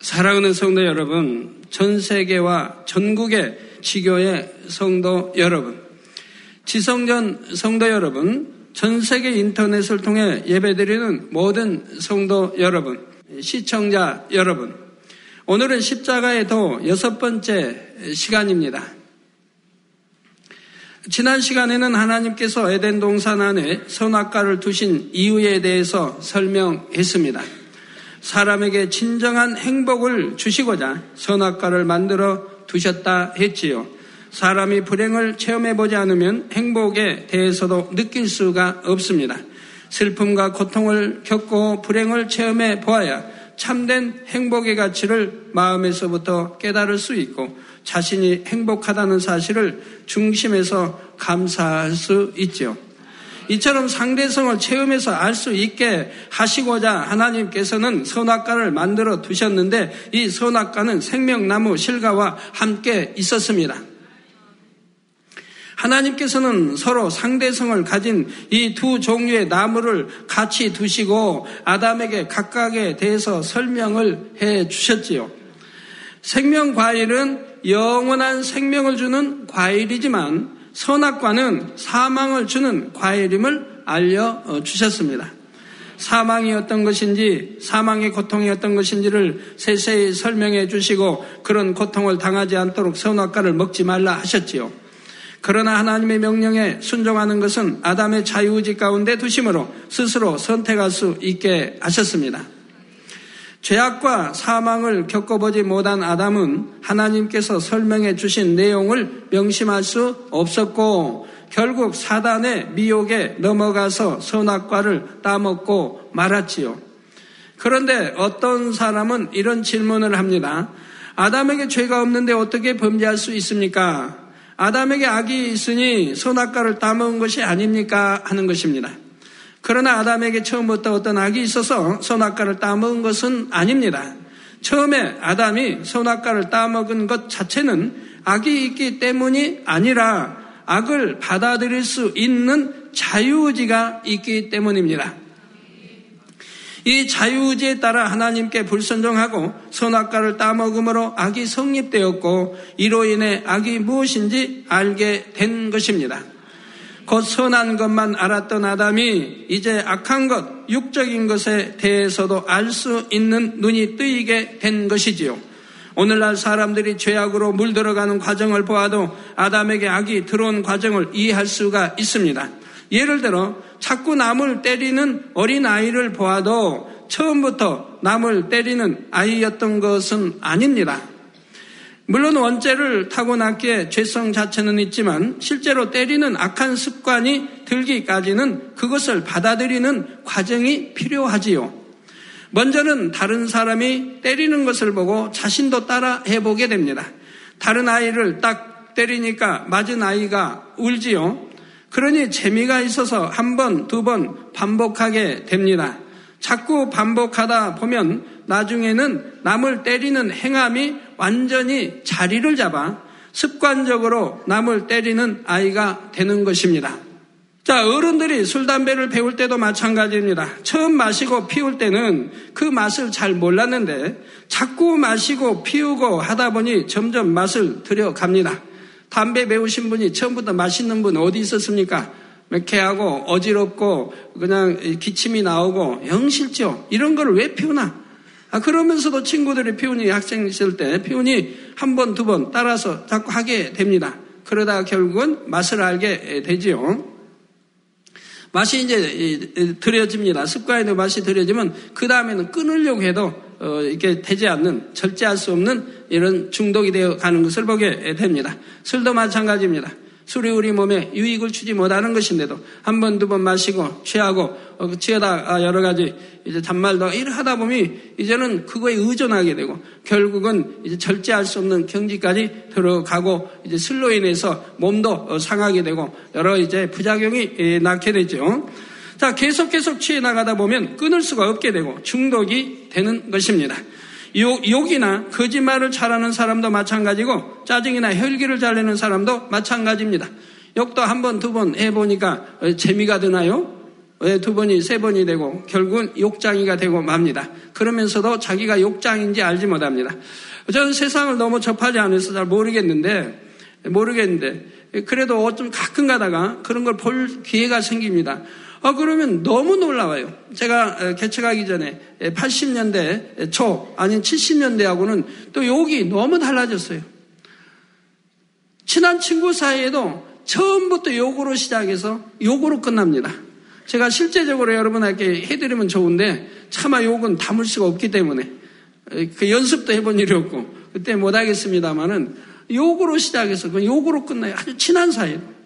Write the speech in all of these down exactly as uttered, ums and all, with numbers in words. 사랑하는 성도 여러분, 전 세계와 전국의 지교회 성도 여러분, 지성전 성도 여러분, 전 세계 인터넷을 통해 예배드리는 모든 성도 여러분, 시청자 여러분, 오늘은 십자가의 도 여섯 번째 시간입니다. 지난 시간에는 하나님께서 에덴 동산 안에 선악과를 두신 이유에 대해서 설명했습니다. 사람에게 진정한 행복을 주시고자 선악과를 만들어 두셨다 했지요. 사람이 불행을 체험해보지 않으면 행복에 대해서도 느낄 수가 없습니다. 슬픔과 고통을 겪고 불행을 체험해 보아야 참된 행복의 가치를 마음에서부터 깨달을 수 있고 자신이 행복하다는 사실을 중심에서 감사할 수 있죠. 이처럼 상대성을 체험해서 알 수 있게 하시고자 하나님께서는 선악과를 만들어 두셨는데, 이 선악과는 생명나무 실과와 함께 있었습니다. 하나님께서는 서로 상대성을 가진 이 두 종류의 나무를 같이 두시고 아담에게 각각에 대해서 설명을 해 주셨지요. 생명과일은 영원한 생명을 주는 과일이지만 선악과는 사망을 주는 과일임을 알려주셨습니다. 사망이 어떤 것인지, 사망의 고통이 어떤 것인지를 세세히 설명해 주시고 그런 고통을 당하지 않도록 선악과를 먹지 말라 하셨지요. 그러나 하나님의 명령에 순종하는 것은 아담의 자유의지 가운데 두심으로 스스로 선택할 수 있게 하셨습니다. 죄악과 사망을 겪어보지 못한 아담은 하나님께서 설명해 주신 내용을 명심할 수 없었고 결국 사단의 미혹에 넘어가서 선악과를 따먹고 말았지요. 그런데 어떤 사람은 이런 질문을 합니다. 아담에게 죄가 없는데 어떻게 범죄할 수 있습니까? 아담에게 악이 있으니 선악과를 따먹은 것이 아닙니까? 하는 것입니다. 그러나 아담에게 처음부터 어떤 악이 있어서 선악과를 따먹은 것은 아닙니다. 처음에 아담이 선악과를 따먹은 것 자체는 악이 있기 때문이 아니라 악을 받아들일 수 있는 자유의지가 있기 때문입니다. 이 자유의지에 따라 하나님께 불순종하고 선악과를 따먹음으로 악이 성립되었고 이로 인해 악이 무엇인지 알게 된 것입니다. 곧 선한 것만 알았던 아담이 이제 악한 것, 육적인 것에 대해서도 알 수 있는 눈이 뜨이게 된 것이지요. 오늘날 사람들이 죄악으로 물들어가는 과정을 보아도 아담에게 악이 들어온 과정을 이해할 수가 있습니다. 예를 들어 자꾸 남을 때리는 어린아이를 보아도 처음부터 남을 때리는 아이였던 것은 아닙니다. 물론 원죄를 타고났기에 죄성 자체는 있지만 실제로 때리는 악한 습관이 들기까지는 그것을 받아들이는 과정이 필요하지요. 먼저는 다른 사람이 때리는 것을 보고 자신도 따라 해보게 됩니다. 다른 아이를 딱 때리니까 맞은 아이가 울지요. 그러니 재미가 있어서 한 번, 두 번 반복하게 됩니다. 자꾸 반복하다 보면 나중에는 남을 때리는 행함이 완전히 자리를 잡아 습관적으로 남을 때리는 아이가 되는 것입니다. 자, 어른들이 술, 담배를 배울 때도 마찬가지입니다. 처음 마시고 피울 때는 그 맛을 잘 몰랐는데 자꾸 마시고 피우고 하다 보니 점점 맛을 들여갑니다. 담배 배우신 분이 처음부터 맛있는 분 어디 있었습니까? 매캐하고 어지럽고 그냥 기침이 나오고 영실죠. 이런 걸 왜 피우나? 아, 그러면서도 친구들이 피우니, 학생 있을 때 피우니 한 번, 두 번 따라서 자꾸 하게 됩니다. 그러다 결국은 맛을 알게 되지요. 맛이 이제 들여집니다. 습관에도 맛이 들여지면 그 다음에는 끊으려고 해도 어, 이렇게 되지 않는, 절제할 수 없는 이런 중독이 되어 가는 것을 보게 됩니다. 술도 마찬가지입니다. 술이 우리 몸에 유익을 주지 못하는 것인데도 한 번, 두 번 마시고 취하고 어, 취하다 여러 가지 이제 잔말도 일하다 보니 이제는 그거에 의존하게 되고 결국은 이제 절제할 수 없는 경지까지 들어가고 이제 술로 인해서 몸도 어, 상하게 되고 여러 이제 부작용이 에, 낳게 되죠. 자, 계속 계속 취해 나가다 보면 끊을 수가 없게 되고 중독이 되는 것입니다. 욕, 욕이나 거짓말을 잘하는 사람도 마찬가지고 짜증이나 혈기를 잘 내는 사람도 마찬가지입니다. 욕도 한 번, 두 번 해보니까 재미가 드나요? 두 번이 세 번이 되고 결국은 욕장이가 되고 맙니다. 그러면서도 자기가 욕장인지 알지 못합니다. 저는 세상을 너무 접하지 않아서 잘 모르겠는데 모르겠는데 그래도 어쩜 가끔 가다가 그런 걸 볼 기회가 생깁니다. 어 그러면 너무 놀라워요. 제가 개척하기 전에 팔십 년대 초 아닌 칠십 년대하고는 또 여기 너무 달라졌어요. 친한 친구 사이에도 처음부터 욕으로 시작해서 욕으로 끝납니다. 제가 실제적으로 여러분에게 해드리면 좋은데 차마 욕은 담을 수가 없기 때문에 그 연습도 해본 일이 없고 그때 못하겠습니다마는 욕으로 시작해서 그 욕으로 끝나요. 아주 친한 사이에도.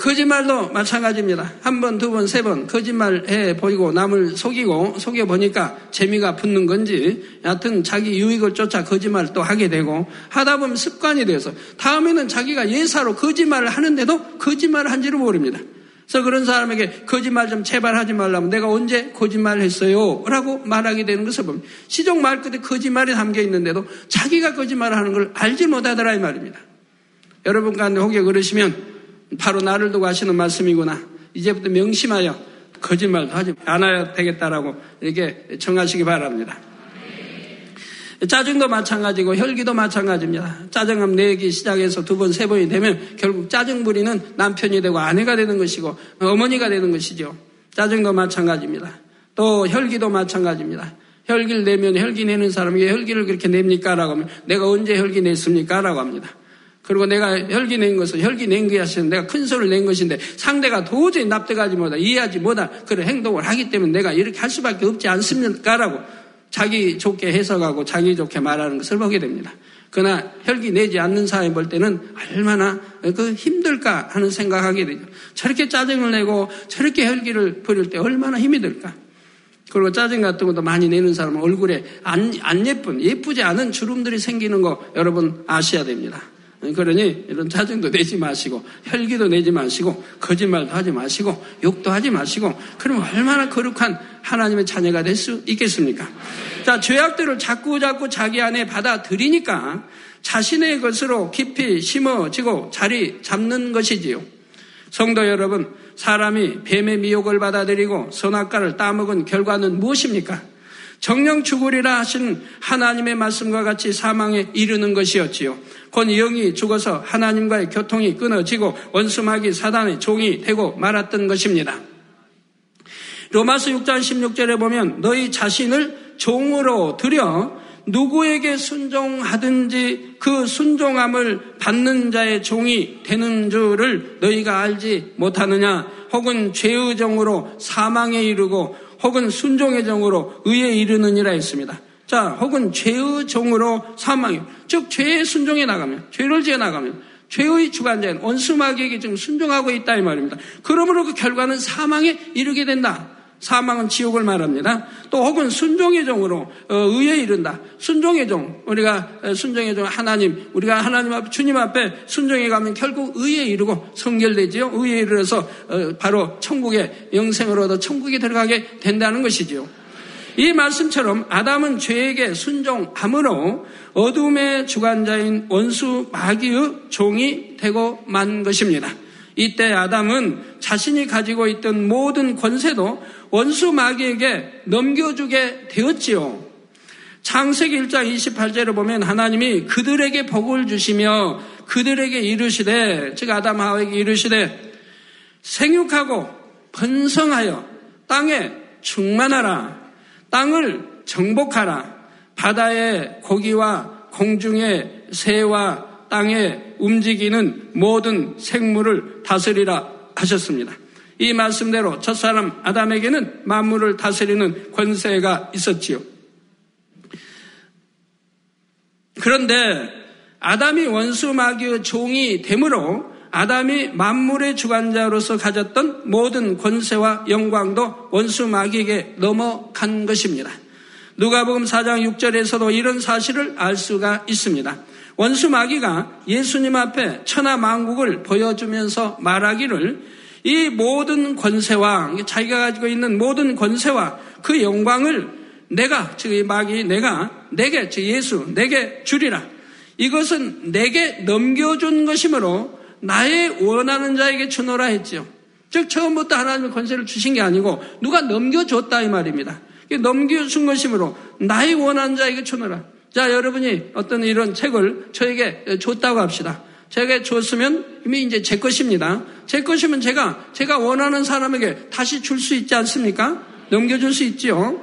거짓말도 마찬가지입니다. 한 번, 두 번, 세 번 거짓말해 보이고 남을 속이고 속여보니까 재미가 붙는 건지 하여튼 자기 유익을 쫓아 거짓말을 또 하게 되고 하다 보면 습관이 돼서 다음에는 자기가 예사로 거짓말을 하는데도 거짓말을 한지를 모릅니다. 그래서 그런 사람에게 거짓말 좀 제발 하지 말라면 내가 언제 거짓말을 했어요? 라고 말하게 되는 것을 보면 시종 말 끝에 거짓말이 담겨 있는데도 자기가 거짓말을 하는 걸 알지 못하더라 이 말입니다. 여러분 가운데 혹여 그러시면 바로 나를 두고 하시는 말씀이구나. 이제부터 명심하여 거짓말도 하지 않아야 되겠다라고 이렇게 정하시기 바랍니다. 짜증도 마찬가지고 혈기도 마찬가지입니다. 짜증함 내기 시작해서 두 번, 세 번이 되면 결국 짜증 부리는 남편이 되고 아내가 되는 것이고 어머니가 되는 것이죠. 짜증도 마찬가지입니다. 또 혈기도 마찬가지입니다. 혈기를 내면 혈기 내는 사람에게 혈기를 그렇게 냅니까? 라고 하면 내가 언제 혈기 냈습니까? 라고 합니다. 그리고 내가 혈기 낸 것은 혈기 낸 것이 아니라 내가 큰 소리를 낸 것인데 상대가 도저히 납득하지 못하 이해하지 못할 그런 행동을 하기 때문에 내가 이렇게 할 수밖에 없지 않습니까라고 자기 좋게 해석하고 자기 좋게 말하는 것을 보게 됩니다. 그러나 혈기 내지 않는 사람이 볼 때는 얼마나 그 힘들까 하는 생각하게 되죠. 저렇게 짜증을 내고 저렇게 혈기를 부릴 때 얼마나 힘이 들까. 그리고 짜증 같은 것도 많이 내는 사람은 얼굴에 안, 안 예쁜 예쁘지 않은 주름들이 생기는 거 여러분 아셔야 됩니다. 그러니 이런 짜증도 내지 마시고 혈기도 내지 마시고 거짓말도 하지 마시고 욕도 하지 마시고 그럼 얼마나 거룩한 하나님의 자녀가 될 수 있겠습니까? 자, 죄악들을 자꾸자꾸 자기 안에 받아들이니까 자신의 것으로 깊이 심어지고 자리 잡는 것이지요. 성도 여러분, 사람이 뱀의 미혹을 받아들이고 선악과를 따먹은 결과는 무엇입니까? 정령 죽으리라 하신 하나님의 말씀과 같이 사망에 이르는 것이었지요. 곧 영이 죽어서 하나님과의 교통이 끊어지고 원수마귀 사단의 종이 되고 말았던 것입니다. 로마서 육 장 십육 절에 보면 너희 자신을 종으로 들여 누구에게 순종하든지 그 순종함을 받는 자의 종이 되는 줄을 너희가 알지 못하느냐. 혹은 죄의 종으로 사망에 이르고 혹은 순종의 종으로 의에 이르느니라 했습니다. 자, 혹은 죄의 종으로 사망이, 즉 죄의 순종에 나가면, 죄를 지어 나가면 죄의 주관자인 원수마귀에게 지금 순종하고 있다 이 말입니다. 그러므로 그 결과는 사망에 이르게 된다. 사망은 지옥을 말합니다. 또 혹은 순종의 종으로 의에 이른다. 순종의 종, 우리가 순종의 종 하나님, 우리가 하나님 앞 주님 앞에 순종해 가면 결국 의에 이르고 성결되지요. 의에 이르러서 바로 천국의 영생을 얻어 천국에 들어가게 된다는 것이지요. 이 말씀처럼 아담은 죄에게 순종함으로 어둠의 주관자인 원수 마귀의 종이 되고 만 것입니다. 이때 아담은 자신이 가지고 있던 모든 권세도 원수 마귀에게 넘겨주게 되었지요. 창세기 일 장 이십팔 절을 보면 하나님이 그들에게 복을 주시며 그들에게 이르시되, 즉 아담 하와에게 이르시되 생육하고 번성하여 땅에 충만하라. 땅을 정복하라. 바다의 고기와 공중의 새와 땅에 움직이는 모든 생물을 다스리라 하셨습니다. 이 말씀대로 첫사람 아담에게는 만물을 다스리는 권세가 있었지요. 그런데 아담이 원수 마귀의 종이 되므로 아담이 만물의 주관자로서 가졌던 모든 권세와 영광도 원수 마귀에게 넘어간 것입니다. 누가복음 사 장 육 절에서도 이런 사실을 알 수가 있습니다. 원수 마귀가 예수님 앞에 천하 만국을 보여주면서 말하기를 이 모든 권세와 자기가 가지고 있는 모든 권세와 그 영광을 내가, 즉 이 마귀 내가 내게, 즉 예수 내게 주리라. 이것은 내게 넘겨준 것이므로 나의 원하는 자에게 주노라 했죠. 즉 처음부터 하나님의 권세를 주신 게 아니고 누가 넘겨줬다 이 말입니다. 넘겨준 것이므로 나의 원하는 자에게 주노라. 자, 여러분이 어떤 이런 책을 저에게 줬다고 합시다. 제가 줬으면 이미 이제 제 것입니다. 제 것이면 제가 제가 원하는 사람에게 다시 줄 수 있지 않습니까? 넘겨줄 수 있지요.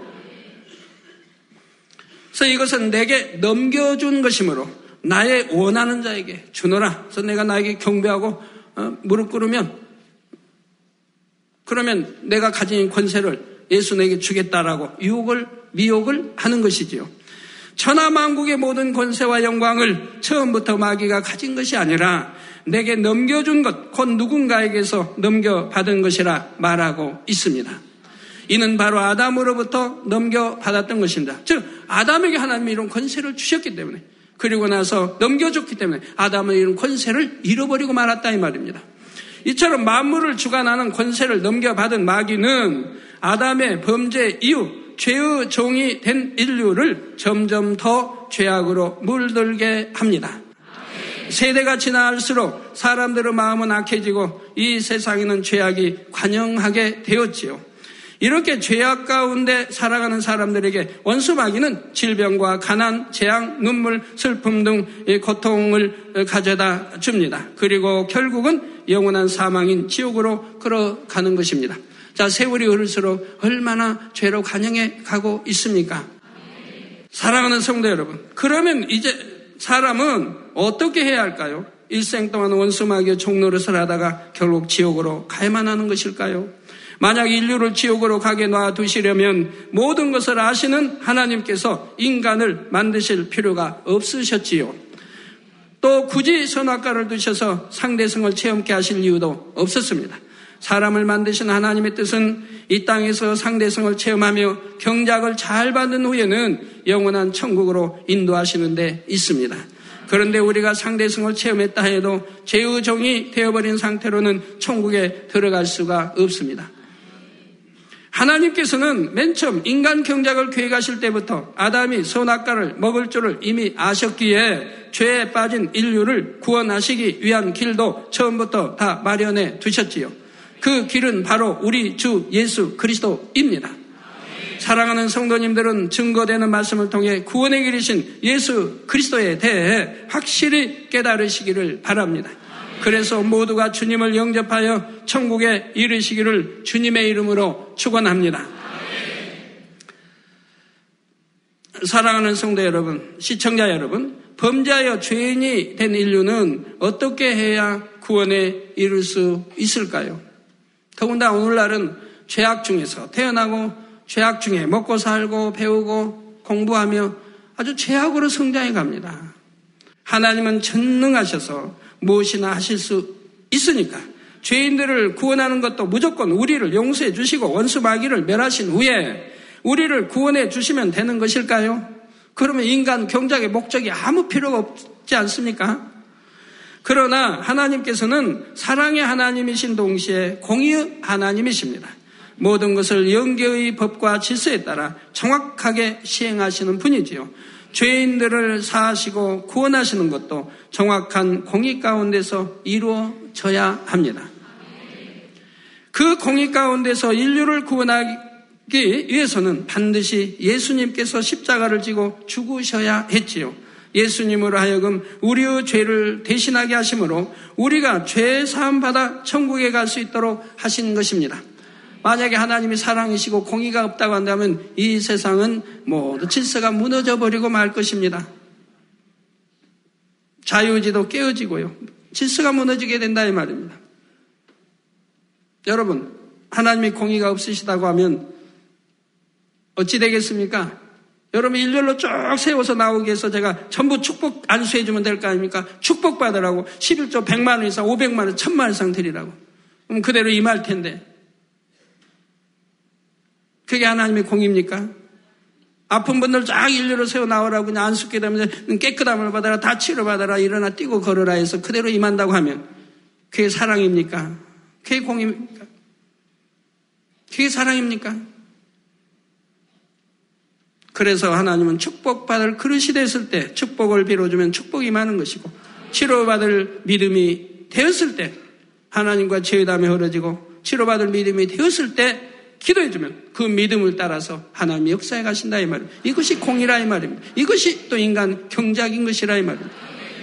그래서 이것은 내게 넘겨준 것이므로 나의 원하는 자에게 주노라. 그래서 내가 나에게 경배하고 어, 무릎 꿇으면 그러면 내가 가진 권세를 예수 내게 주겠다라고 유혹을 미혹을 하는 것이지요. 천하만국의 모든 권세와 영광을 처음부터 마귀가 가진 것이 아니라 내게 넘겨준 것, 곧 누군가에게서 넘겨받은 것이라 말하고 있습니다. 이는 바로 아담으로부터 넘겨받았던 것입니다. 즉 아담에게 하나님이 이런 권세를 주셨기 때문에, 그리고 나서 넘겨줬기 때문에 아담은 이런 권세를 잃어버리고 말았다 이 말입니다. 이처럼 만물을 주관하는 권세를 넘겨받은 마귀는 아담의 범죄 이후 죄의 종이 된 인류를 점점 더 죄악으로 물들게 합니다. 세대가 지날수록 사람들의 마음은 악해지고 이 세상에는 죄악이 관영하게 되었지요. 이렇게 죄악 가운데 살아가는 사람들에게 원수 마귀는 질병과 가난, 재앙, 눈물, 슬픔 등의 고통을 가져다 줍니다. 그리고 결국은 영원한 사망인 지옥으로 끌어가는 것입니다. 자, 세월이 흐를수록 얼마나 죄로 관영해 가고 있습니까? 사랑하는 성도 여러분, 그러면 이제 사람은 어떻게 해야 할까요? 일생 동안 원수 마귀의 종노릇을 하다가 결국 지옥으로 가야만 하는 것일까요? 만약 인류를 지옥으로 가게 놔두시려면 모든 것을 아시는 하나님께서 인간을 만드실 필요가 없으셨지요. 또 굳이 선악과를 두셔서 상대성을 체험케 하실 이유도 없었습니다. 사람을 만드신 하나님의 뜻은 이 땅에서 상대성을 체험하며 경작을 잘 받은 후에는 영원한 천국으로 인도하시는 데 있습니다. 그런데 우리가 상대성을 체험했다 해도 죄의 종이 되어버린 상태로는 천국에 들어갈 수가 없습니다. 하나님께서는 맨 처음 인간 경작을 계획하실 때부터 아담이 선악과를 먹을 줄을 이미 아셨기에 죄에 빠진 인류를 구원하시기 위한 길도 처음부터 다 마련해 두셨지요. 그 길은 바로 우리 주 예수 그리스도입니다. 사랑하는 성도님들은 증거되는 말씀을 통해 구원의 길이신 예수 그리스도에 대해 확실히 깨달으시기를 바랍니다. 그래서 모두가 주님을 영접하여 천국에 이르시기를 주님의 이름으로 축원합니다. 사랑하는 성도 여러분, 시청자 여러분, 범죄하여 죄인이 된 인류는 어떻게 해야 구원에 이를 수 있을까요? 더군다나 오늘날은 죄악 중에서 태어나고 죄악 중에 먹고 살고 배우고 공부하며 아주 죄악으로 성장해 갑니다. 하나님은 전능하셔서 무엇이나 하실 수 있으니까 죄인들을 구원하는 것도 무조건 우리를 용서해 주시고 원수 마귀를 멸하신 후에 우리를 구원해 주시면 되는 것일까요? 그러면 인간 경작의 목적이 아무 필요가 없지 않습니까? 그러나 하나님께서는 사랑의 하나님이신 동시에 공의의 하나님이십니다. 모든 것을 영계의 법과 질서에 따라 정확하게 시행하시는 분이지요. 죄인들을 사하시고 구원하시는 것도 정확한 공의 가운데서 이루어져야 합니다. 그 공의 가운데서 인류를 구원하기 위해서는 반드시 예수님께서 십자가를 지고 죽으셔야 했지요. 예수님으로 하여금 우리의 죄를 대신하게 하심으로 우리가 죄 사함받아 천국에 갈 수 있도록 하신 것입니다. 만약에 하나님이 사랑이시고 공의가 없다고 한다면 이 세상은 모두 질서가 무너져버리고 말 것입니다. 자유의지도 깨어지고요. 질서가 무너지게 된다 이 말입니다. 여러분, 하나님이 공의가 없으시다고 하면 어찌 되겠습니까? 여러분, 일렬로 쭉 세워서 나오기 위해서 제가 전부 축복 안수해 주면 될 거 아닙니까? 축복받으라고 십일조 백만 원 이상, 오백만 원, 천만 원 이상 드리라고. 그럼 그대로 임할 텐데. 그게 하나님의 공입니까? 아픈 분들 쫙 일렬로 세워 나오라고 그냥 안수게 되면 깨끗함을 받아라, 다 치료받아라, 일어나 뛰고 걸으라 해서 그대로 임한다고 하면 그게 사랑입니까? 그게 공입니까? 그게 사랑입니까? 그래서 하나님은 축복받을 그릇이 됐을 때 축복을 빌어주면 축복이 많은 것이고 치료받을 믿음이 되었을 때, 하나님과 죄담에 흐러지고 치료받을 믿음이 되었을 때 기도해주면 그 믿음을 따라서 하나님이 역사해 가신다 이 말입니다. 이것이 공의라 이 말입니다. 이것이 또 인간 경작인 것이라 이 말입니다.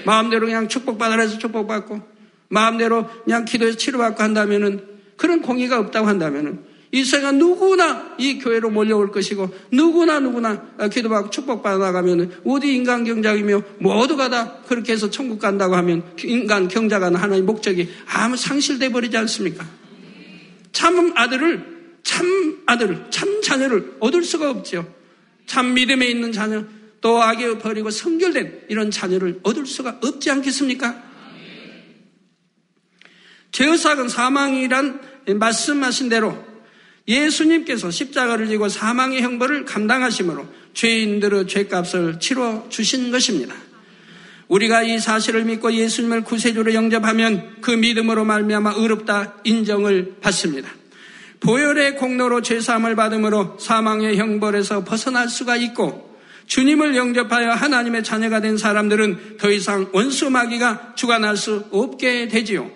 마음대로 그냥 축복받으라 해서 축복받고 마음대로 그냥 기도해서 치료받고 한다면은, 그런 공의가 없다고 한다면은 이 세상 누구나 이 교회로 몰려올 것이고 누구나 누구나 기도받고 축복받아가면은 어디 인간 경작이며 모두가 다 그렇게 해서 천국 간다고 하면 인간 경작하는 하나님의 목적이 아무 상실돼 버리지 않습니까? 참 아들을 참 아들을 참 자녀를 얻을 수가 없지요. 참 믿음에 있는 자녀, 또 악에 버리고 성결된 이런 자녀를 얻을 수가 없지 않겠습니까? 죄의 삭은 사망이란 말씀하신 대로 예수님께서 십자가를 지고 사망의 형벌을 감당하심으로 죄인들의 죄값을 치러 주신 것입니다. 우리가 이 사실을 믿고 예수님을 구세주로 영접하면 그 믿음으로 말미암아 의롭다 인정을 받습니다. 보혈의 공로로 죄사함을 받음으로 사망의 형벌에서 벗어날 수가 있고, 주님을 영접하여 하나님의 자녀가 된 사람들은 더 이상 원수 마귀가 주관할 수 없게 되지요.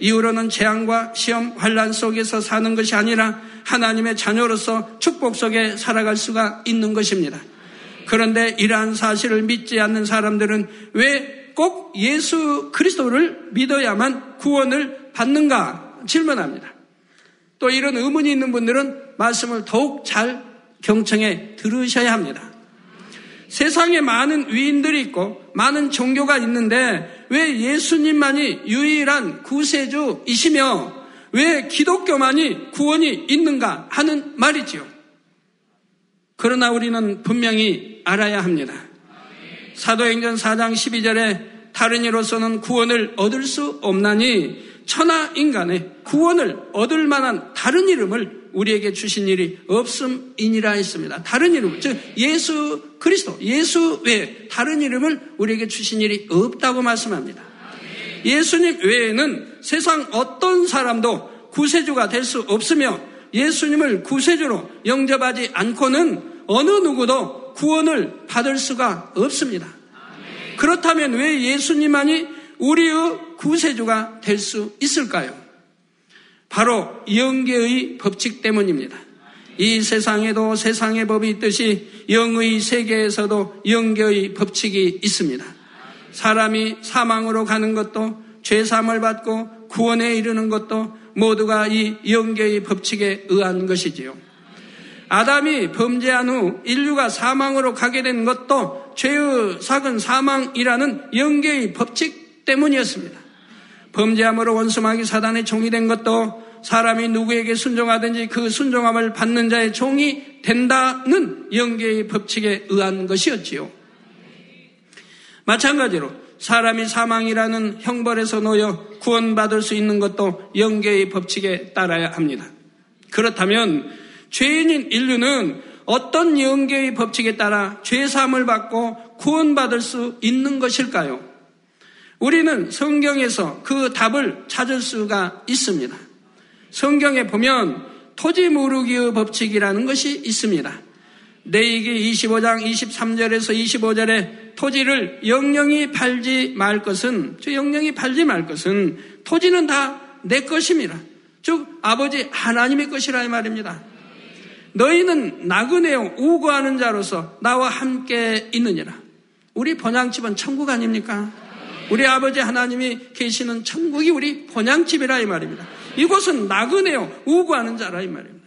이후로는 재앙과 시험, 환란 속에서 사는 것이 아니라 하나님의 자녀로서 축복 속에 살아갈 수가 있는 것입니다. 그런데 이러한 사실을 믿지 않는 사람들은 왜 꼭 예수 그리스도를 믿어야만 구원을 받는가 질문합니다. 또 이런 의문이 있는 분들은 말씀을 더욱 잘 경청해 들으셔야 합니다. 세상에 많은 위인들이 있고 많은 종교가 있는데 왜 예수님만이 유일한 구세주이시며 왜 기독교만이 구원이 있는가 하는 말이지요. 그러나 우리는 분명히 알아야 합니다. 사도행전 사 장 십이 절에 다른 이로서는 구원을 얻을 수 없나니 천하 인간의 구원을 얻을 만한 다른 이름을 우리에게 주신 일이 없음이니라 했습니다. 다른 이름, 즉 예수 그리스도, 예수 외에 다른 이름을 우리에게 주신 일이 없다고 말씀합니다. 예수님 외에는 세상 어떤 사람도 구세주가 될 수 없으며 예수님을 구세주로 영접하지 않고는 어느 누구도 구원을 받을 수가 없습니다. 그렇다면 왜 예수님만이 우리의 구세주가 될 수 있을까요? 바로 영계의 법칙 때문입니다. 이 세상에도 세상의 법이 있듯이 영의 세계에서도 영계의 법칙이 있습니다. 사람이 사망으로 가는 것도 죄사함을 받고 구원에 이르는 것도 모두가 이 영계의 법칙에 의한 것이지요. 아담이 범죄한 후 인류가 사망으로 가게 된 것도 죄의 삭은 사망이라는 영계의 법칙 때문이었습니다. 범죄함으로 원수마귀 사단의 종이 된 것도 사람이 누구에게 순종하든지 그 순종함을 받는 자의 종이 된다는 영계의 법칙에 의한 것이었지요. 마찬가지로 사람이 사망이라는 형벌에서 놓여 구원받을 수 있는 것도 영계의 법칙에 따라야 합니다. 그렇다면 죄인인 인류는 어떤 영계의 법칙에 따라 죄사함을 받고 구원받을 수 있는 것일까요? 우리는 성경에서 그 답을 찾을 수가 있습니다. 성경에 보면 토지 무르기의 법칙이라는 것이 있습니다. 레위기 이십오 장 이십삼 절에서 이십오 절에 토지를 영영히 팔지 말 것은, 즉 영영히 팔지 말 것은 토지는 다 내 것입니다. 즉 아버지 하나님의 것이라 이 말입니다. 너희는 나그네요 우거하는 자로서 나와 함께 있느니라. 우리 본향집은 천국 아닙니까? 우리 아버지 하나님이 계시는 천국이 우리 본향집이라 이 말입니다. 이곳은 나그네요 우구하는 자라 이 말입니다.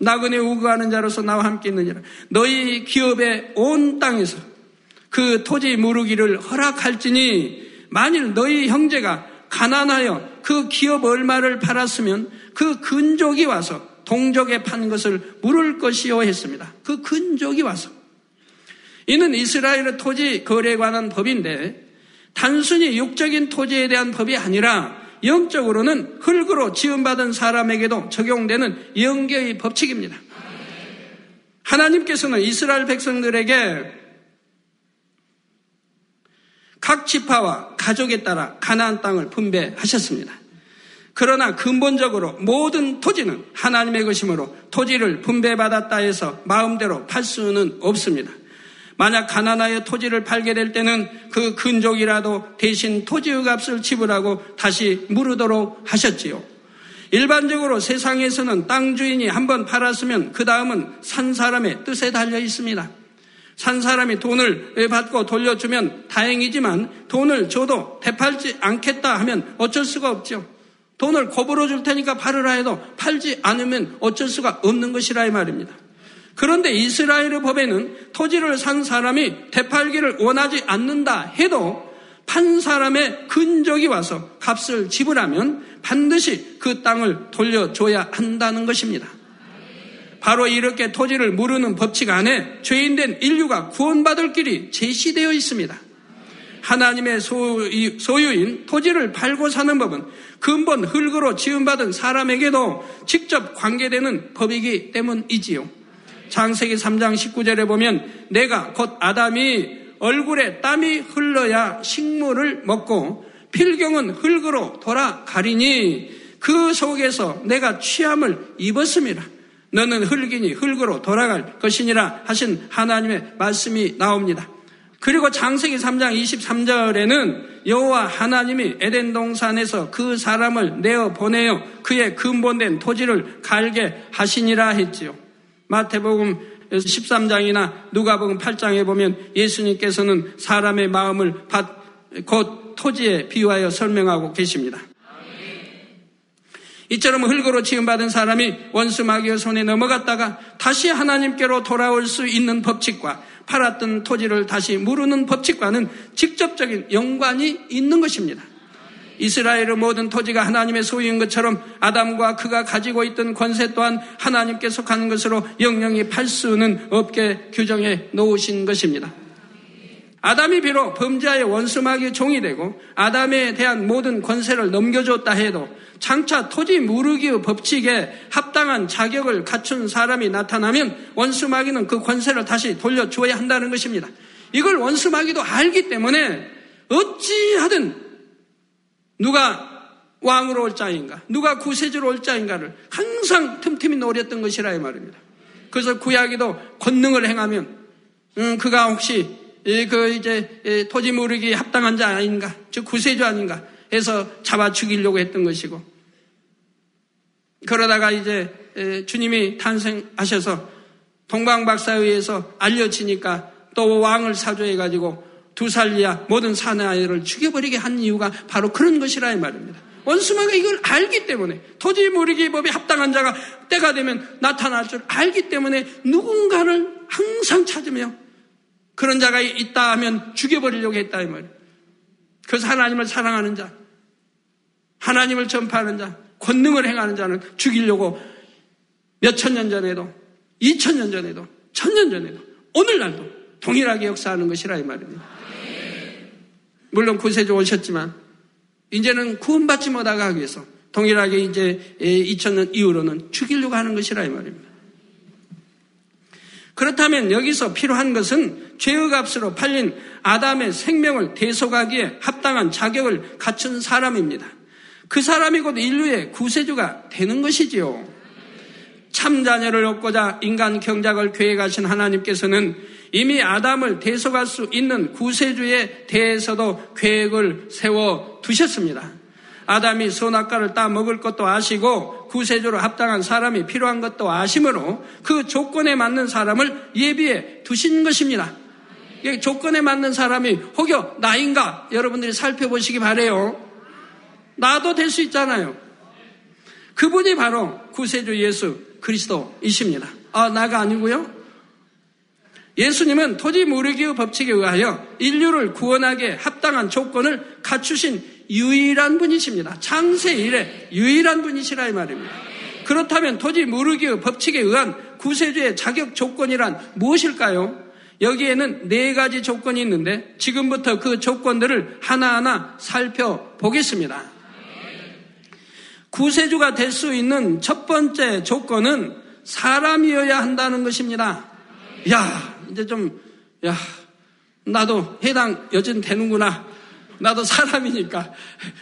나그네요 우구하는 자로서 나와 함께 있느니라. 너희 기업의 온 땅에서 그 토지 무르기를 허락할지니 만일 너희 형제가 가난하여 그 기업 얼마를 팔았으면 그 근족이 와서 동족에 판 것을 물을 것이요 했습니다. 그 근족이 와서. 이는 이스라엘의 토지 거래에 관한 법인데 단순히 육적인 토지에 대한 법이 아니라 영적으로는 흙으로 지음받은 사람에게도 적용되는 영계의 법칙입니다. 하나님께서는 이스라엘 백성들에게 각 지파와 가족에 따라 가나안 땅을 분배하셨습니다. 그러나 근본적으로 모든 토지는 하나님의 것이므로 토지를 분배받았다 해서 마음대로 팔 수는 없습니다. 만약 가난하여 토지를 팔게 될 때는 그 근족이라도 대신 토지의 값을 지불하고 다시 물으도록 하셨지요. 일반적으로 세상에서는 땅 주인이 한번 팔았으면 그 다음은 산 사람의 뜻에 달려 있습니다. 산 사람이 돈을 받고 돌려주면 다행이지만 돈을 줘도 되팔지 않겠다 하면 어쩔 수가 없죠. 돈을 고부로 줄 테니까 팔으라 해도 팔지 않으면 어쩔 수가 없는 것이라 이 말입니다. 그런데 이스라엘의 법에는 토지를 산 사람이 되팔기를 원하지 않는다 해도 판 사람의 근적이 와서 값을 지불하면 반드시 그 땅을 돌려줘야 한다는 것입니다. 바로 이렇게 토지를 물으는 법칙 안에 죄인된 인류가 구원받을 길이 제시되어 있습니다. 하나님의 소유인 토지를 팔고 사는 법은 근본 흙으로 지음받은 사람에게도 직접 관계되는 법이기 때문이지요. 창세기 삼 장 십구 절에 보면 내가 곧 아담이 얼굴에 땀이 흘러야 식물을 먹고 필경은 흙으로 돌아가리니 그 속에서 내가 취함을 입었음이라. 너는 흙이니 흙으로 돌아갈 것이니라 하신 하나님의 말씀이 나옵니다. 그리고 창세기 삼 장 이십삼 절에는 여호와 하나님이 에덴 동산에서 그 사람을 내어 보내어 그의 근본된 토지를 갈게 하시니라 했지요. 마태복음 십삼 장이나 누가복음 팔 장에 보면 예수님께서는 사람의 마음을 곧 토지에 비유하여 설명하고 계십니다. 이처럼 흙으로 지음받은 사람이 원수 마귀의 손에 넘어갔다가 다시 하나님께로 돌아올 수 있는 법칙과 팔았던 토지를 다시 물으는 법칙과는 직접적인 연관이 있는 것입니다. 이스라엘의 모든 토지가 하나님의 소유인 것처럼 아담과 그가 가지고 있던 권세 또한 하나님께 속한 것으로 영영히 팔 수는 없게 규정해 놓으신 것입니다. 아담이 비록 범죄의 원수마귀 종이 되고 아담에 대한 모든 권세를 넘겨줬다 해도 장차 토지 무르기의 법칙에 합당한 자격을 갖춘 사람이 나타나면 원수마귀는 그 권세를 다시 돌려줘야 한다는 것입니다. 이걸 원수마귀도 알기 때문에 어찌하든 누가 왕으로 올 자인가, 누가 구세주로 올 자인가를 항상 틈틈이 노렸던 것이라 이 말입니다. 그래서 구약에도 권능을 행하면 음, 그가 혹시 그 이제 토지 무르기 합당한 자 아닌가, 즉 구세주 아닌가 해서 잡아 죽이려고 했던 것이고, 그러다가 이제 주님이 탄생하셔서 동방박사에 의해서 알려지니까 또 왕을 사조해가지고 두 살 이하 모든 사나이를 죽여버리게 한 이유가 바로 그런 것이라 이 말입니다. 원수마가 이걸 알기 때문에 토지 무르기 법에 합당한 자가 때가 되면 나타날 줄 알기 때문에 누군가를 항상 찾으며 그런 자가 있다 하면 죽여버리려고 했다 이 말이에요. 그래서 하나님을 사랑하는 자, 하나님을 전파하는 자, 권능을 행하는 자는 죽이려고 몇천 년 전에도, 이천 년 전에도, 천년 전에도, 오늘날도 동일하게 역사하는 것이라 이 말입니다. 물론 구세주 오셨지만 이제는 구원받지 못하기 위해서 동일하게 이제 이천 년 이후로는 죽이려고 하는 것이라 이 말입니다. 그렇다면 여기서 필요한 것은 죄의 값으로 팔린 아담의 생명을 대속하기에 합당한 자격을 갖춘 사람입니다. 그 사람이 곧 인류의 구세주가 되는 것이지요. 참 자녀를 얻고자 인간 경작을 계획하신 하나님께서는 이미 아담을 대속할 수 있는 구세주에 대해서도 계획을 세워 두셨습니다. 아담이 선악과를 따먹을 것도 아시고 구세주로 합당한 사람이 필요한 것도 아시므로 그 조건에 맞는 사람을 예비해 두신 것입니다. 조건에 맞는 사람이 혹여 나인가 여러분들이 살펴보시기 바래요. 나도 될 수 있잖아요. 그분이 바로 구세주 예수 그리스도이십니다. 아, 나가 아니고요. 예수님은 토지 무르기의 법칙에 의하여 인류를 구원하기에 합당한 조건을 갖추신 유일한 분이십니다. 창세 이래 유일한 분이시라 이 말입니다. 그렇다면 토지 무르기의 법칙에 의한 구세주의 자격 조건이란 무엇일까요? 여기에는 네 가지 조건이 있는데 지금부터 그 조건들을 하나하나 살펴보겠습니다. 구세주가 될 수 있는 첫 번째 조건은 사람이어야 한다는 것입니다. 야, 이제 좀, 야, 나도 해당 여전 되는구나. 나도 사람이니까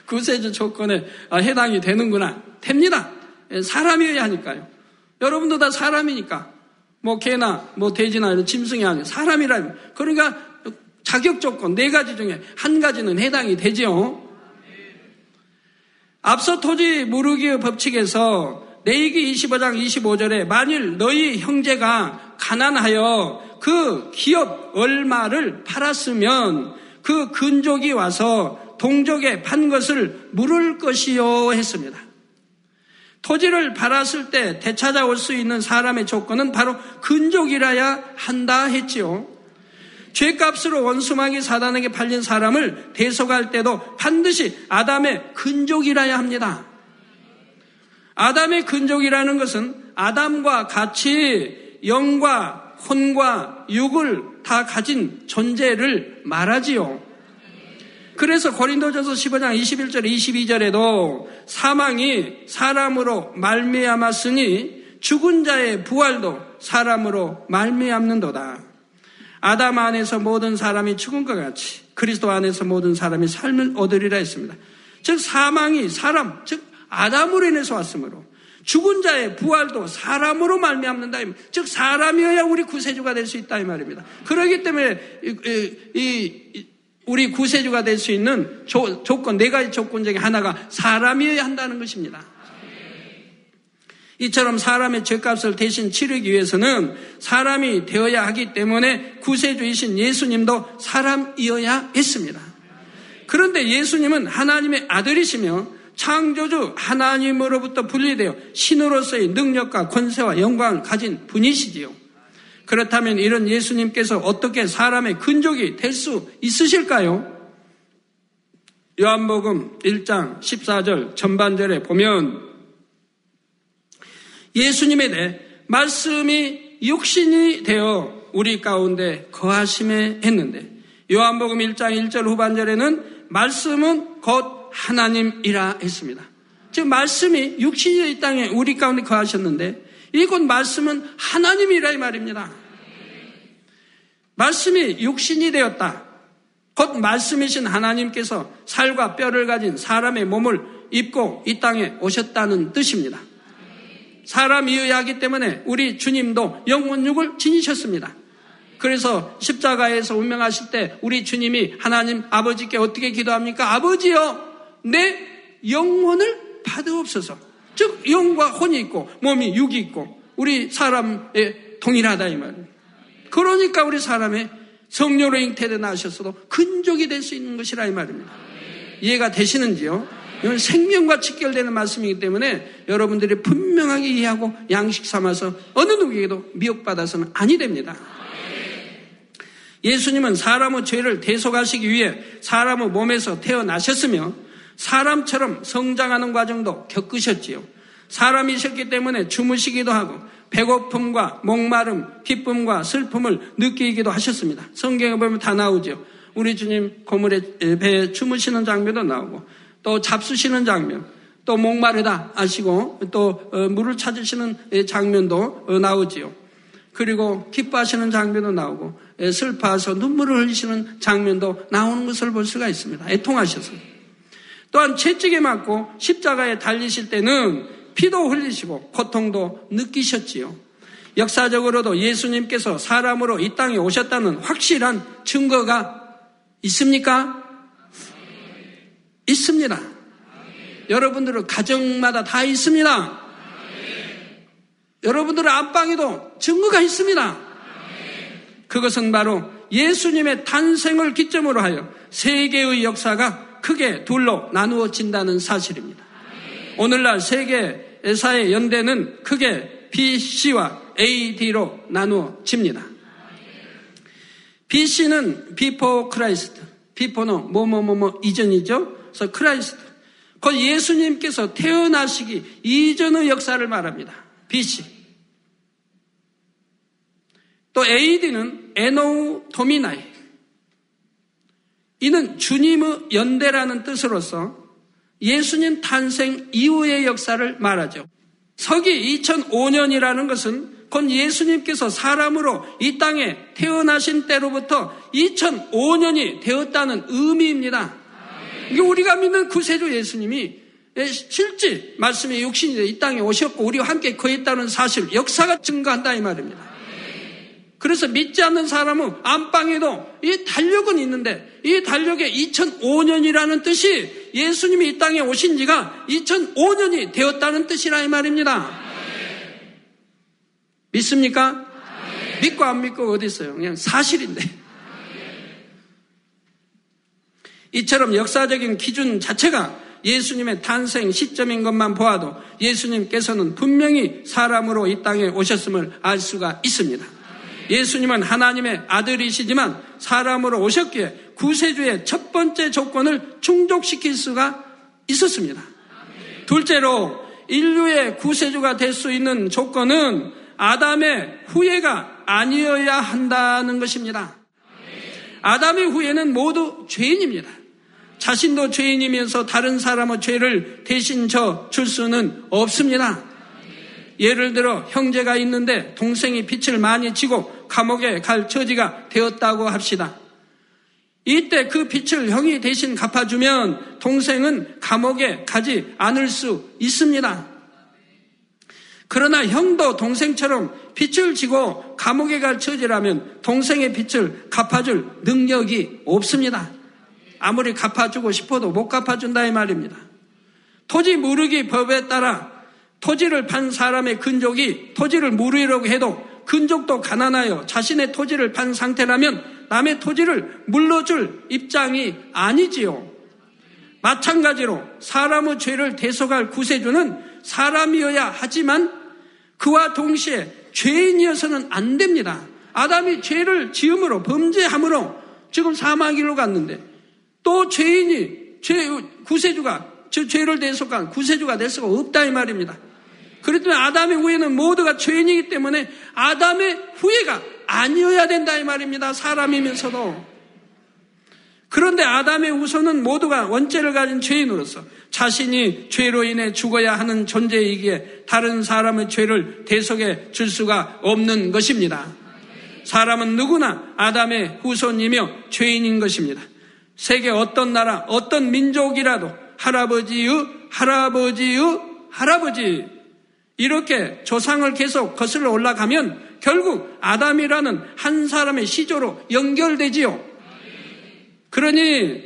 구세주 조건에 해당이 되는구나. 됩니다. 사람이어야 하니까요. 여러분도 다 사람이니까 뭐 개나 뭐 돼지나 이런 짐승이 아니라 사람이라. 그러니까 자격 조건 네 가지 중에 한 가지는 해당이 되지요. 앞서 토지 무르기의 법칙에서 레위기 이십오 장 이십오 절에 만일 너희 형제가 가난하여 그 기업 얼마를 팔았으면 그 근족이 와서 동족에 판 것을 물을 것이요 했습니다. 토지를 팔았을 때 되찾아올 수 있는 사람의 조건은 바로 근족이라야 한다 했지요. 죄값으로 원수마귀 사단에게 팔린 사람을 대속할 때도 반드시 아담의 근족이라야 합니다. 아담의 근족이라는 것은 아담과 같이 영과 혼과 육을 다 가진 존재를 말하지요. 그래서 고린도전서 십오 장 이십일 절 이십이 절에도 사망이 사람으로 말미암았으니 죽은 자의 부활도 사람으로 말미암는도다. 아담 안에서 모든 사람이 죽은 것 같이 그리스도 안에서 모든 사람이 삶을 얻으리라 했습니다. 즉 사망이 사람, 즉 아담으로 인해서 왔으므로 죽은 자의 부활도 사람으로 말미암는다. 즉 사람이어야 우리 구세주가 될 수 있다 이 말입니다. 그렇기 때문에 이, 이, 이, 우리 구세주가 될 수 있는 조, 조건, 네 가지 조건 중에 하나가 사람이어야 한다는 것입니다. 이처럼 사람의 죄값을 대신 치르기 위해서는 사람이 되어야 하기 때문에 구세주이신 예수님도 사람이어야 했습니다. 그런데 예수님은 하나님의 아들이시며 창조주 하나님으로부터 분리되어 신으로서의 능력과 권세와 영광을 가진 분이시지요. 그렇다면 이런 예수님께서 어떻게 사람의 근족이 될 수 있으실까요? 요한복음 일 장 십사 절 전반절에 보면 예수님에 대해 말씀이 육신이 되어 우리 가운데 거하심에 했는데 요한복음 일 장 일 절 후반절에는 말씀은 곧 하나님이라 했습니다. 즉 말씀이 육신이 이 땅에 우리 가운데 거하셨는데 이곳 말씀은 하나님이라 이 말입니다. 말씀이 육신이 되었다. 곧 말씀이신 하나님께서 살과 뼈를 가진 사람의 몸을 입고 이 땅에 오셨다는 뜻입니다. 사람이어야 하기 때문에 우리 주님도 영혼육을 지니셨습니다. 그래서 십자가에서 운명하실 때 우리 주님이 하나님 아버지께 어떻게 기도합니까? 아버지여 내 영혼을 받으옵소서. 즉 영과 혼이 있고 몸이 육이 있고 우리 사람에 동일하다 이 말이에요. 그러니까 우리 사람의 성령으로 잉태되 나셨어도 근족이 될 수 있는 것이라 이 말입니다. 이해가 되시는지요? 이건 생명과 직결되는 말씀이기 때문에 여러분들이 분명하게 이해하고 양식 삼아서 어느 누구에게도 미혹받아서는 아니 됩니다. 예수님은 사람의 죄를 대속하시기 위해 사람의 몸에서 태어나셨으며 사람처럼 성장하는 과정도 겪으셨지요. 사람이셨기 때문에 주무시기도 하고 배고픔과 목마름, 기쁨과 슬픔을 느끼기도 하셨습니다. 성경에 보면 다 나오죠. 우리 주님 고물의 배에 주무시는 장면도 나오고 또 잡수시는 장면, 또 목마르다 아시고 또 물을 찾으시는 장면도 나오지요. 그리고 기뻐하시는 장면도 나오고 슬퍼서 눈물을 흘리시는 장면도 나오는 것을 볼 수가 있습니다. 애통하셔서. 또한 채찍에 맞고 십자가에 달리실 때는 피도 흘리시고 고통도 느끼셨지요. 역사적으로도 예수님께서 사람으로 이 땅에 오셨다는 확실한 증거가 있습니까? 있습니다. 아멘. 여러분들은 가정마다 다 있습니다. 아멘. 여러분들의 안방에도 증거가 있습니다. 아멘. 그것은 바로 예수님의 탄생을 기점으로 하여 세계의 역사가 크게 둘로 나누어진다는 사실입니다. 아멘. 오늘날 세계사의 연대는 크게 비씨와 에이디로 나누어집니다. 아멘. 비씨는 before Christ, before는 뭐뭐뭐뭐 이전이죠. 그래서 크라이스트, 곧 예수님께서 태어나시기 이전의 역사를 말합니다. 비씨. 또 에이디는 에노우 도미나이. 이는 주님의 연대라는 뜻으로서 예수님 탄생 이후의 역사를 말하죠. 서기 이천오 년이라는 것은 곧 예수님께서 사람으로 이 땅에 태어나신 때로부터 이천오 년이 되었다는 의미입니다. 이게 우리가 믿는 구세주 예수님이 실제 말씀의 육신이 이 땅에 오셨고 우리와 함께 거했다는 사실, 역사가 증거한다 이 말입니다. 그래서 믿지 않는 사람은 안방에도 이 달력은 있는데 이 달력에 이천오 년이라는 뜻이 예수님이 이 땅에 오신 지가 이천오 년이 되었다는 뜻이라 이 말입니다. 네. 믿습니까? 네. 믿고 안 믿고 어디 있어요? 그냥 사실인데. 네. 이처럼 역사적인 기준 자체가 예수님의 탄생 시점인 것만 보아도 예수님께서는 분명히 사람으로 이 땅에 오셨음을 알 수가 있습니다. 예수님은 하나님의 아들이시지만 사람으로 오셨기에 구세주의 첫 번째 조건을 충족시킬 수가 있었습니다. 둘째로 인류의 구세주가 될 수 있는 조건은 아담의 후예가 아니어야 한다는 것입니다. 아담의 후예는 모두 죄인입니다. 자신도 죄인이면서 다른 사람의 죄를 대신 져줄 수는 없습니다. 예를 들어 형제가 있는데 동생이 빛을 많이 쥐고 감옥에 갈 처지가 되었다고 합시다. 이때 그 빛을 형이 대신 갚아주면 동생은 감옥에 가지 않을 수 있습니다. 그러나 형도 동생처럼 빛을 쥐고 감옥에 갈 처지라면 동생의 빛을 갚아줄 능력이 없습니다. 아무리 갚아주고 싶어도 못 갚아준다 이 말입니다. 토지 무르기 법에 따라 토지를 판 사람의 근족이 토지를 무르려고 해도 근족도 가난하여 자신의 토지를 판 상태라면 남의 토지를 물러줄 입장이 아니지요. 마찬가지로 사람의 죄를 대속할 구세주는 사람이어야 하지만 그와 동시에 죄인이어서는 안 됩니다. 아담이 죄를 지음으로 범죄함으로 지금 사망의 길로 갔는데 또 죄인이 죄, 구세주가 저 죄를 대속한 구세주가 될 수가 없다 이 말입니다. 그렇기 때문에 아담의 후예는 모두가 죄인이기 때문에 아담의 후예가 아니어야 된다 이 말입니다. 사람이면서도. 그런데 아담의 후손은 모두가 원죄를 가진 죄인으로서 자신이 죄로 인해 죽어야 하는 존재이기에 다른 사람의 죄를 대속해 줄 수가 없는 것입니다. 사람은 누구나 아담의 후손이며 죄인인 것입니다. 세계 어떤 나라, 어떤 민족이라도 할아버지의, 할아버지의, 할아버지 이렇게 조상을 계속 거슬러 올라가면 결국 아담이라는 한 사람의 시조로 연결되지요. 그러니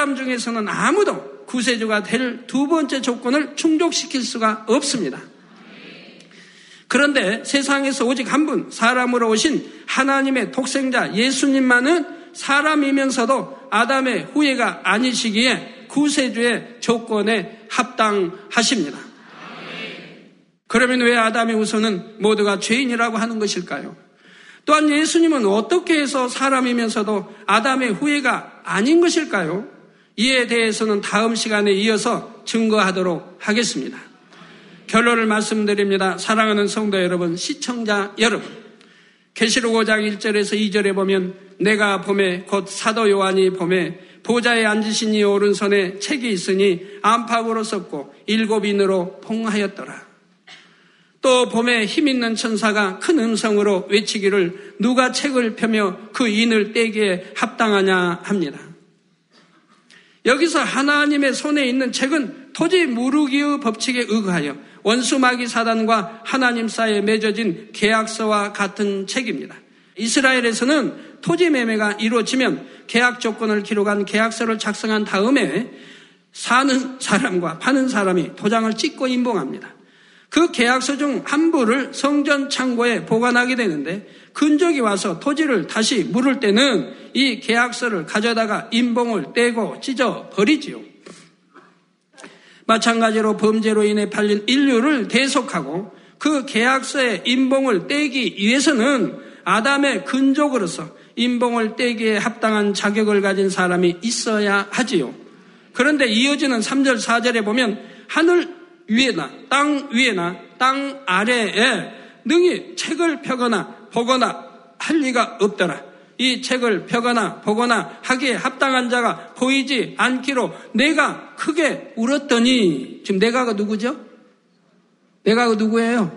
사람 중에서는 아무도 구세주가 될 두 번째 조건을 충족시킬 수가 없습니다. 그런데 세상에서 오직 한 분 사람으로 오신 하나님의 독생자 예수님만은 사람이면서도 아담의 후예가 아니시기에 구세주의 조건에 합당하십니다. 그러면 왜 아담의 후손은 모두가 죄인이라고 하는 것일까요? 또한 예수님은 어떻게 해서 사람이면서도 아담의 후예가 아닌 것일까요? 이에 대해서는 다음 시간에 이어서 증거하도록 하겠습니다. 결론을 말씀드립니다. 사랑하는 성도 여러분, 시청자 여러분, 계시록 오 장 일 절에서 이 절에 보면 내가 보매 곧 사도 요한이 보매 보좌에 앉으신 이 오른손에 책이 있으니 안팎으로 썼고 일곱 인으로 봉하였더라. 또 보매 힘있는 천사가 큰 음성으로 외치기를 누가 책을 펴며 그 인을 떼기에 합당하냐 합니다. 여기서 하나님의 손에 있는 책은 토지 무르기의 법칙에 의거하여 원수 마귀 사단과 하나님 사이에 맺어진 계약서와 같은 책입니다. 이스라엘에서는 토지 매매가 이루어지면 계약 조건을 기록한 계약서를 작성한 다음에 사는 사람과 파는 사람이 도장을 찍고 인봉합니다. 그 계약서 중 한 부를 성전 창고에 보관하게 되는데 근적이 와서 토지를 다시 물을 때는 이 계약서를 가져다가 인봉을 떼고 찢어버리지요. 마찬가지로 범죄로 인해 팔린 인류를 대속하고 그 계약서의 인봉을 떼기 위해서는 아담의 근족으로서 인봉을 떼기에 합당한 자격을 가진 사람이 있어야 하지요. 그런데 이어지는 삼 절 사 절에 보면 하늘 위에나 땅 위에나 땅 아래에 능히 책을 펴거나 보거나 할 리가 없더라. 이 책을 펴거나 보거나 하기에 합당한 자가 보이지 않기로 내가 크게 울었더니, 지금 내가가 누구죠? 내가가 누구예요?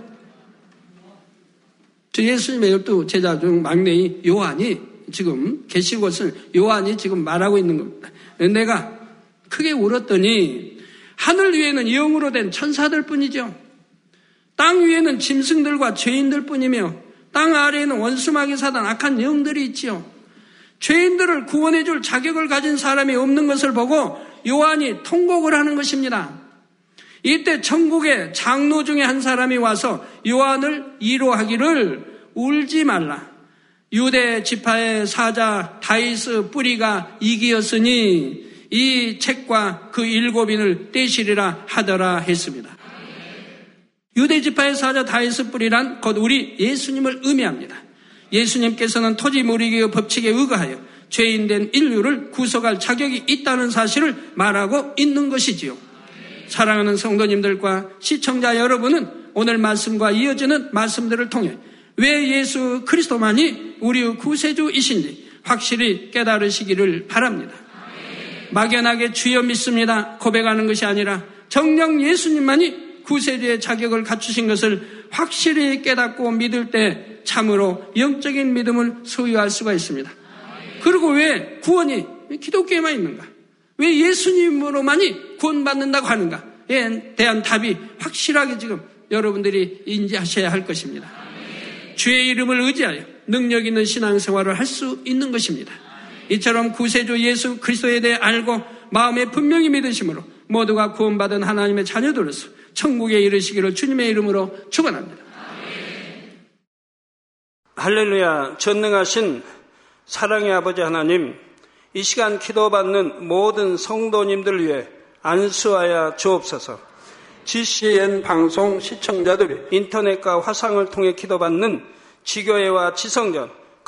저 예수님의 열두 제자 중 막내인 요한이 지금 계시고 있을 요한이 지금 말하고 있는 겁니다. 내가 크게 울었더니 하늘 위에는 영으로 된 천사들 뿐이죠. 땅 위에는 짐승들과 죄인들 뿐이며 땅 아래에는 원수마귀 사단 악한 영들이 있지요. 죄인들을 구원해 줄 자격을 가진 사람이 없는 것을 보고 요한이 통곡을 하는 것입니다. 이때 천국의 장로 중에 한 사람이 와서 요한을 위로하기를 울지 말라. 유대 지파의 사자 다이스 뿌리가 이기었으니 이 책과 그 일곱인을 떼시리라 하더라 했습니다. 유대 지파의 사자 다이스 뿌리란 곧 우리 예수님을 의미합니다. 예수님께서는 토지 무리기의 법칙에 의거하여 죄인된 인류를 구속할 자격이 있다는 사실을 말하고 있는 것이지요. 사랑하는 성도님들과 시청자 여러분은 오늘 말씀과 이어지는 말씀들을 통해 왜 예수 그리스도만이 우리의 구세주이신지 확실히 깨달으시기를 바랍니다. 막연하게 주여 믿습니다 고백하는 것이 아니라 정녕 예수님만이 구세주의 자격을 갖추신 것을 확실히 깨닫고 믿을 때 참으로 영적인 믿음을 소유할 수가 있습니다. 그리고 왜 구원이 기독교에만 있는가? 왜 예수님으로만이 구원받는다고 하는가에 대한 답이 확실하게 지금 여러분들이 인지하셔야 할 것입니다. 주의 이름을 의지하여 능력 있는 신앙생활을 할 수 있는 것입니다. 이처럼 구세주 예수 그리스도에 대해 알고 마음에 분명히 믿으심으로 모두가 구원받은 하나님의 자녀들로서 천국에 이르시기를 주님의 이름으로 축원합니다. 할렐루야. 전능하신 사랑의 아버지 하나님, 이 시간 기도받는 모든 성도님들 위해 안수하여 주옵소서. 지씨엔 방송 시청자들이 인터넷과 화상을 통해 기도받는 지교회와 지성전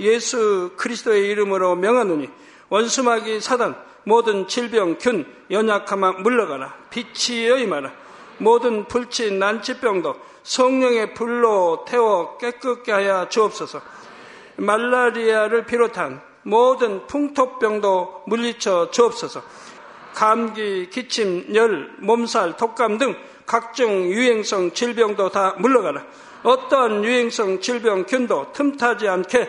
예수 그리스도의 이름으로 명하노니 원수마귀 사단 모든 질병 균 연약함아 물러가라. 빛이 여임하라. 모든 불치 난치병도 성령의 불로 태워 깨끗게 하여 주옵소서. 말라리아를 비롯한 모든 풍토병도 물리쳐 주옵소서. 감기, 기침, 열, 몸살, 독감 등 각종 유행성 질병도 다 물러가라. 어떠한 유행성 질병균도 틈타지 않게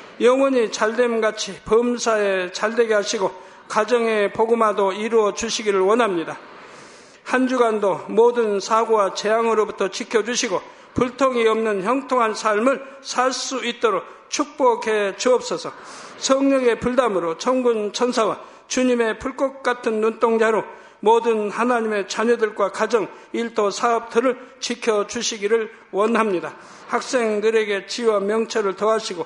영원히 잘됨같이 범사에 잘되게 하시고 가정의 복음화도 이루어 주시기를 원합니다. 한 주간도 모든 사고와 재앙으로부터 지켜주시고 불통이 없는 형통한 삶을 살 수 있도록 축복해 주옵소서. 성령의 불담으로 천군 천사와 주님의 불꽃 같은 눈동자로 모든 하나님의 자녀들과 가정, 일터, 사업들을 지켜주시기를 원합니다. 학생들에게 지혜와 명철을 더하시고